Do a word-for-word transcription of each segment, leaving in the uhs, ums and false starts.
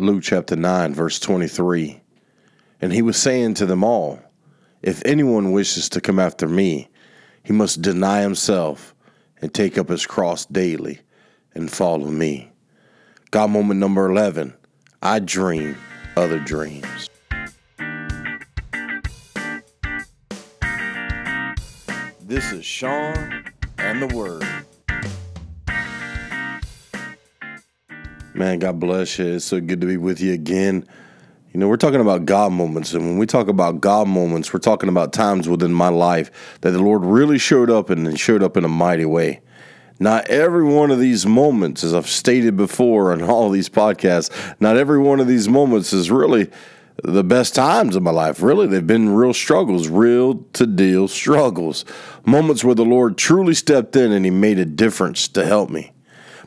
Luke chapter nine, verse twenty-three. And he was saying to them all, if anyone wishes to come after me, he must deny himself and take up his cross daily and follow me. God moment number eleven, I dream other dreams. This is Sean and the Word. Man, God bless you. It's so good to be with you again. You know, we're talking about God moments, and when we talk about God moments, we're talking about times within my life that the Lord really showed up and showed up in a mighty way. Not every one of these moments, as I've stated before on all these podcasts, not every one of these moments is really the best times of my life. Really, they've been real struggles, real to deal struggles, moments where the Lord truly stepped in and he made a difference to help me.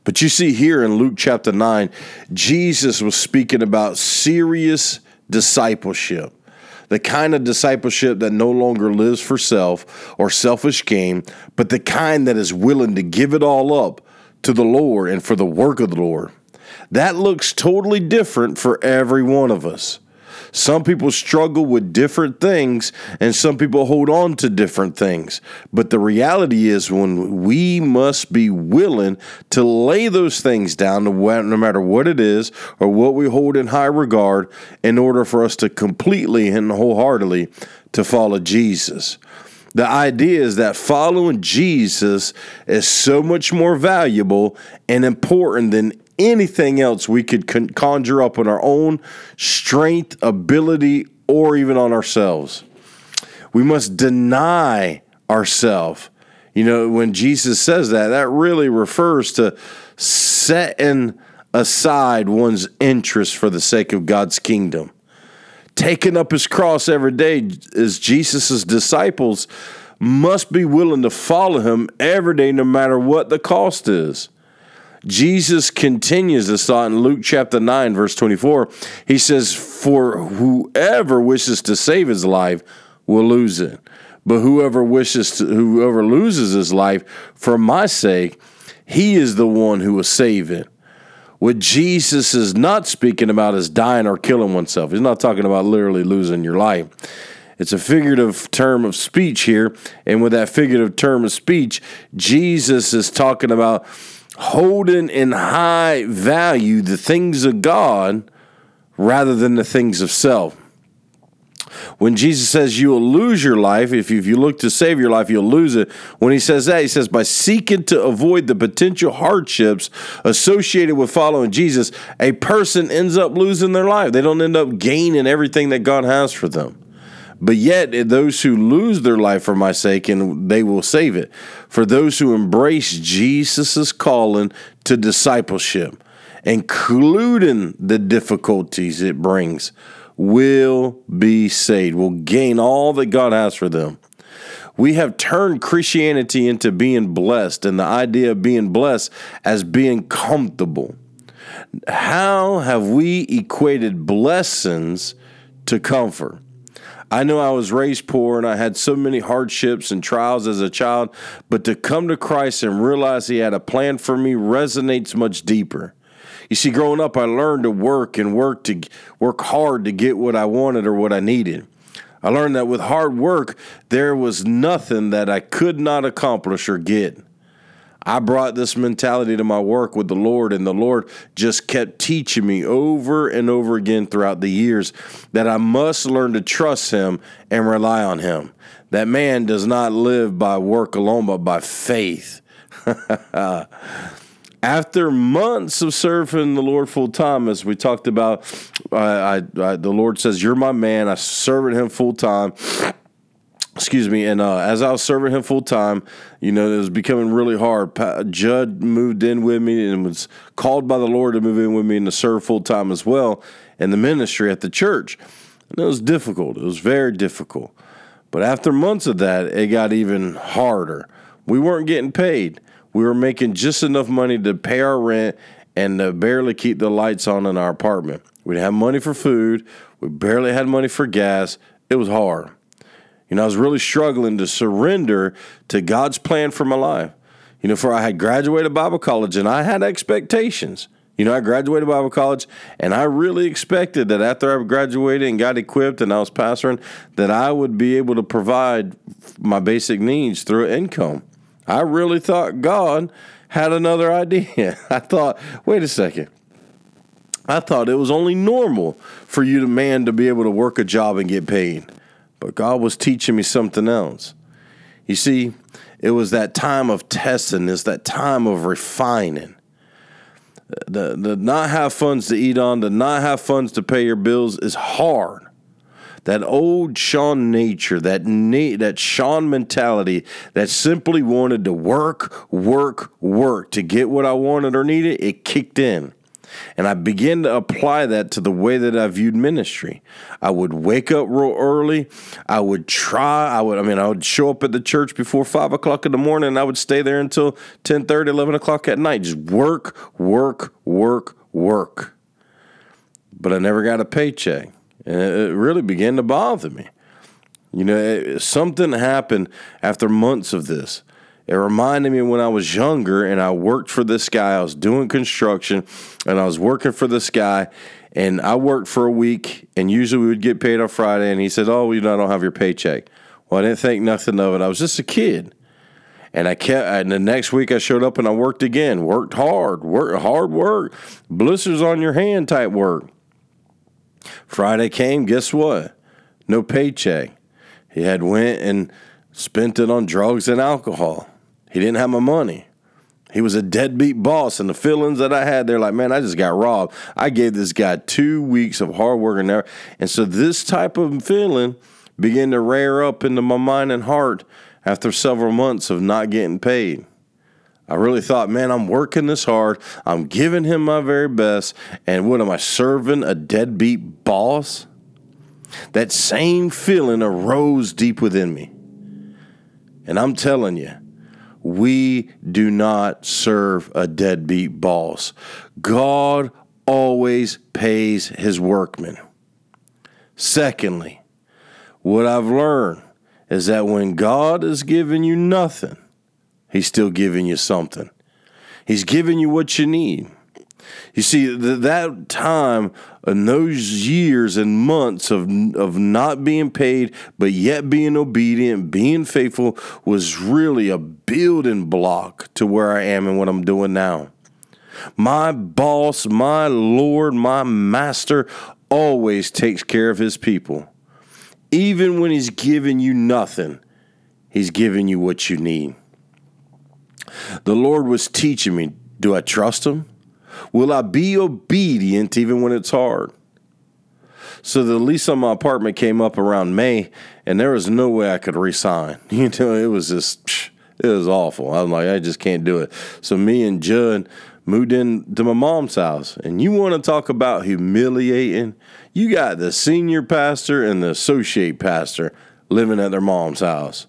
But you see here in Luke chapter nine, Jesus was speaking about serious discipleship, the kind of discipleship that no longer lives for self or selfish gain, but the kind that is willing to give it all up to the Lord and for the work of the Lord. That looks totally different for every one of us. Some people struggle with different things, and some people hold on to different things. But the reality is when we must be willing to lay those things down, no matter what it is or what we hold in high regard, in order for us to completely and wholeheartedly to follow Jesus. The idea is that following Jesus is so much more valuable and important than anything else we could conjure up on our own strength, ability, or even on ourselves. We must deny ourselves. You know, when Jesus says that, that really refers to setting aside one's interests for the sake of God's kingdom. Taking up his cross every day as Jesus' disciples must be willing to follow him every day, no matter what the cost is. Jesus continues this thought in Luke chapter nine, verse twenty-four. He says, for whoever wishes to save his life will lose it. But whoever wishes to, whoever loses his life for my sake, he is the one who will save it. What Jesus is not speaking about is dying or killing oneself. He's not talking about literally losing your life. It's a figurative term of speech here. And with that figurative term of speech, Jesus is talking about holding in high value the things of God rather than the things of self. When Jesus says you will lose your life, if you, if you look to save your life, you'll lose it. When he says that, he says by seeking to avoid the potential hardships associated with following Jesus, a person ends up losing their life. They don't end up gaining everything that God has for them. But yet, those who lose their life for my sake, and they will save it. For those who embrace Jesus' calling to discipleship, including the difficulties it brings, will be saved, will gain all that God has for them. We have turned Christianity into being blessed, and the idea of being blessed as being comfortable. How have we equated blessings to comfort? I know I was raised poor and I had so many hardships and trials as a child, but to come to Christ and realize he had a plan for me resonates much deeper. You see, growing up, I learned to work and work to work hard to get what I wanted or what I needed. I learned that with hard work, there was nothing that I could not accomplish or get. I brought this mentality to my work with the Lord, and the Lord just kept teaching me over and over again throughout the years that I must learn to trust him and rely on him. That man does not live by work alone, but by faith. After months of serving the Lord full time, as we talked about, uh, I, I, the Lord says, you're my man. I served him full time. Excuse me, and uh, as I was serving him full time, you know, it was becoming really hard. Pa- Judd moved in with me and was called by the Lord to move in with me and to serve full time as well in the ministry at the church. And it was difficult. It was very difficult. But after months of that, it got even harder. We weren't getting paid. We were making just enough money to pay our rent and to barely keep the lights on in our apartment. We didn't have money for food. We barely had money for gas. It was hard. You know, I was really struggling to surrender to God's plan for my life. You know, for I had graduated Bible college and I had expectations. You know, I graduated Bible college, and I really expected that after I graduated and got equipped and I was pastoring, that I would be able to provide my basic needs through income. I really thought God had another idea. I thought, wait a second. I thought it was only normal for you to man to be able to work a job and get paid. But God was teaching me something else. You see, it was that time of testing. It's that time of refining. The, the not have funds to eat on, the not have funds to pay your bills is hard. That old Sean nature, that na- that Sean mentality that simply wanted to work, work, work to get what I wanted or needed, it kicked in. And I began to apply that to the way that I viewed ministry. I would wake up real early. I would try. I would. I mean, I would show up at the church before five o'clock in the morning, and I would stay there until ten thirty, eleven o'clock at night. Just work, work, work, work. But I never got a paycheck, and it really began to bother me. You know, it, something happened after months of this. It reminded me when I was younger and I worked for this guy. I was doing construction and I was working for this guy, and I worked for a week, and usually we would get paid on Friday, and he said, oh, you know, I don't have your paycheck. Well, I didn't think nothing of it. I was just a kid. And I kept, and the next week I showed up and I worked again, worked hard, worked hard work, blisters on your hand type work. Friday came, guess what? No paycheck. He had went and spent it on drugs and alcohol. He didn't have my money. He was a deadbeat boss, and the feelings that I had, they're like, man, I just got robbed. I gave this guy two weeks of hard work and there. And so this type of feeling began to rear up into my mind and heart after several months of not getting paid. I really thought, man, I'm working this hard. I'm giving him my very best. And what am I, serving a deadbeat boss? That same feeling arose deep within me. And I'm telling you, we do not serve a deadbeat boss. God always pays his workmen. Secondly, what I've learned is that when God is giving you nothing, he's still giving you something. He's giving you what you need. You see, that time and those years and months of of not being paid, but yet being obedient, being faithful, was really a building block to where I am and what I'm doing now. My boss, my Lord, my master always takes care of his people. Even when he's giving you nothing, he's giving you what you need. The Lord was teaching me, do I trust him? Will I be obedient even when it's hard? So the lease on my apartment came up around May, and there was no way I could resign. You know, it was just, it was awful. I'm like, I just can't do it. So me and Judd moved in to my mom's house. And you want to talk about humiliating? You got the senior pastor and the associate pastor living at their mom's house.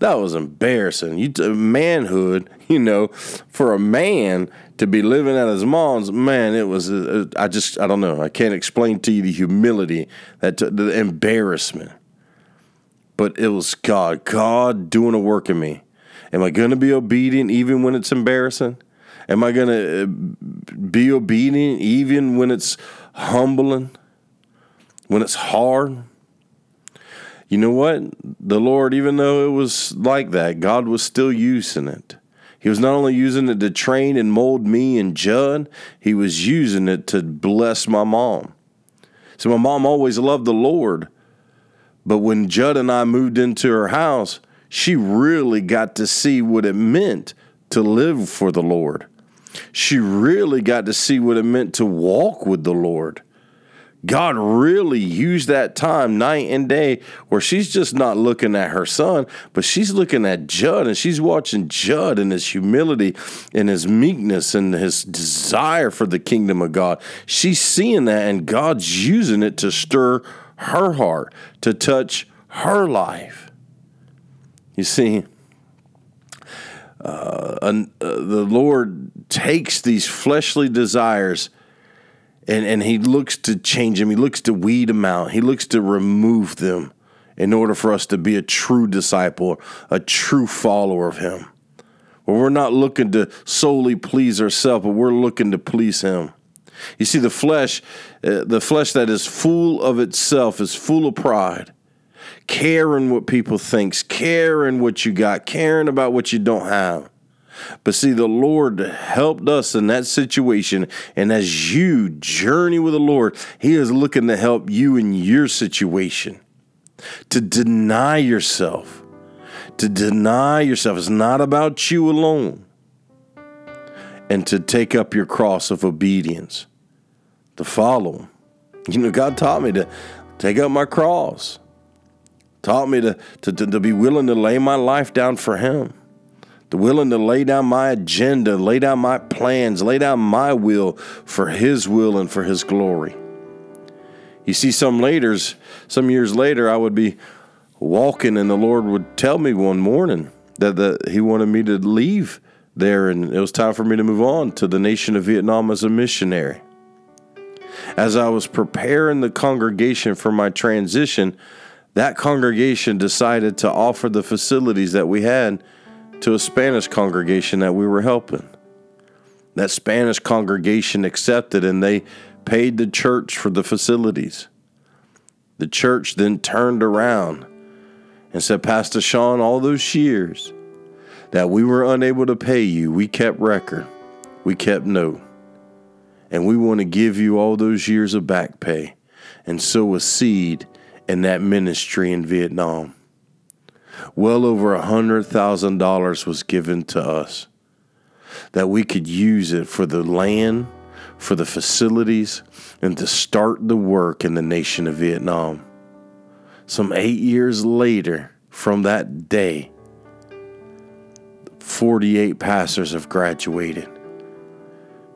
That was embarrassing. You t- manhood, you know, for a man to be living at his mom's, man, it was, uh, I just, I don't know. I can't explain to you the humility, that t- the embarrassment. But it was God, God doing a work in me. Am I going to be obedient even when it's embarrassing? Am I going to be obedient even when it's humbling, when it's hard? You know what? The Lord, even though it was like that, God was still using it. He was not only using it to train and mold me and Judd, he was using it to bless my mom. So my mom always loved the Lord. But when Judd and I moved into her house, she really got to see what it meant to live for the Lord. She really got to see what it meant to walk with the Lord. God really used that time night and day where she's just not looking at her son, but she's looking at Judd, and she's watching Judd and his humility and his meekness and his desire for the kingdom of God. She's seeing that, and God's using it to stir her heart, to touch her life. You see, uh, uh, the Lord takes these fleshly desires And and he looks to change them. He looks to weed them out. He looks to remove them in order for us to be a true disciple, a true follower of him. Well, we're not looking to solely please ourselves, but we're looking to please him. You see, the flesh, uh, the flesh that is full of itself, is full of pride, caring what people think, caring what you got, caring about what you don't have. But see, the Lord helped us in that situation, and as you journey with the Lord, He is looking to help you in your situation, to deny yourself. To deny yourself. It's not about you alone. And to take up your cross of obedience, to follow Him. You know, God taught me to take up my cross, taught me to, to, to, to be willing to lay my life down for Him, to willing to lay down my agenda, lay down my plans, lay down my will for His will and for His glory. You see, some later, some years later, I would be walking, and the Lord would tell me one morning that the, He wanted me to leave there, and it was time for me to move on to the nation of Vietnam as a missionary. As I was preparing the congregation for my transition, that congregation decided to offer the facilities that we had to a Spanish congregation that we were helping. That Spanish congregation accepted, and they paid the church for the facilities. The church then turned around and said, "Pastor Sean, all those years that we were unable to pay you, we kept record, we kept note, and we want to give you all those years of back pay and sow a seed in that ministry in Vietnam." Well over one hundred thousand dollars was given to us that we could use it for the land, for the facilities, and to start the work in the nation of Vietnam. Some eight years later from that day, forty-eight pastors have graduated.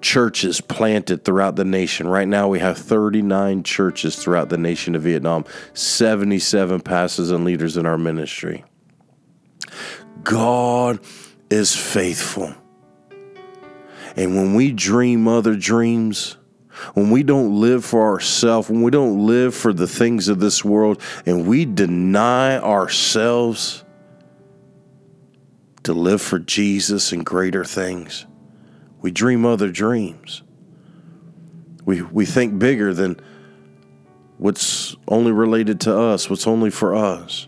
Churches planted throughout the nation. Right now we have thirty-nine churches throughout the nation of Vietnam, seventy-seven pastors and leaders in our ministry. God is faithful. And when we dream other dreams, when we don't live for ourselves, when we don't live for the things of this world, and we deny ourselves to live for Jesus and greater things, we dream other dreams. We we think bigger than what's only related to us, what's only for us.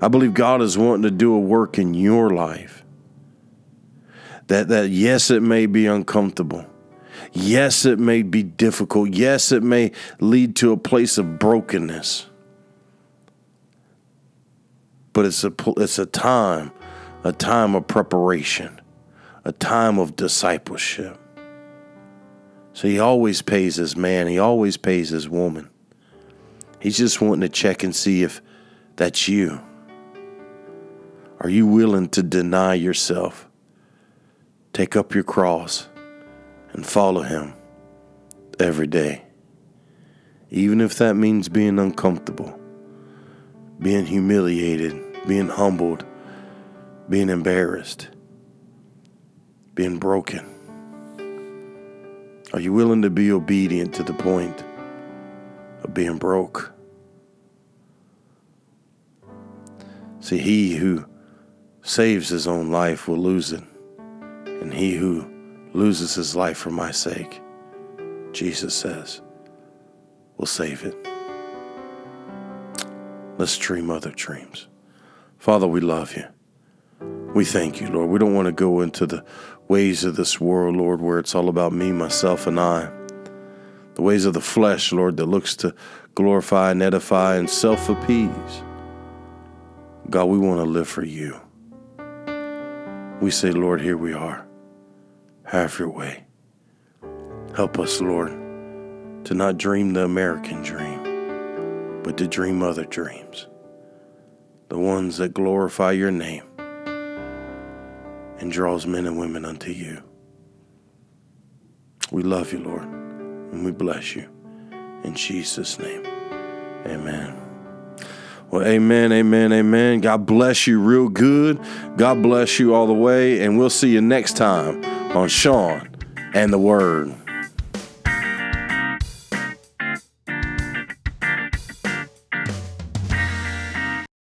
I believe God is wanting to do a work in your life. That that yes, it may be uncomfortable. Yes, it may be difficult. Yes, it may lead to a place of brokenness. But it's a, it's a time, a time of preparation, a time of discipleship. So He always pays His man. He always pays His woman. He's just wanting to check and see if that's you. Are you willing to deny yourself, take up your cross, and follow Him every day? Even if that means being uncomfortable, being humiliated, being humbled, being embarrassed, being broken. Are you willing to be obedient to the point of being broke? See, he who saves his own life will lose it, and he who loses his life for my sake, Jesus says, will save it. Let's dream other dreams. Father, we love You. We thank You, Lord. We don't want to go into the ways of this world, Lord, where it's all about me, myself, and I. The ways of the flesh, Lord, that looks to glorify and edify and self-appease. God, we want to live for You. We say, Lord, here we are. Have Your way. Help us, Lord, to not dream the American dream, but to dream other dreams, the ones that glorify Your name and draws men and women unto You. We love You, Lord, and we bless You. In Jesus' name, amen. Well, amen, amen, amen. God bless you real good. God bless you all the way, and we'll see you next time on Sean and the Word.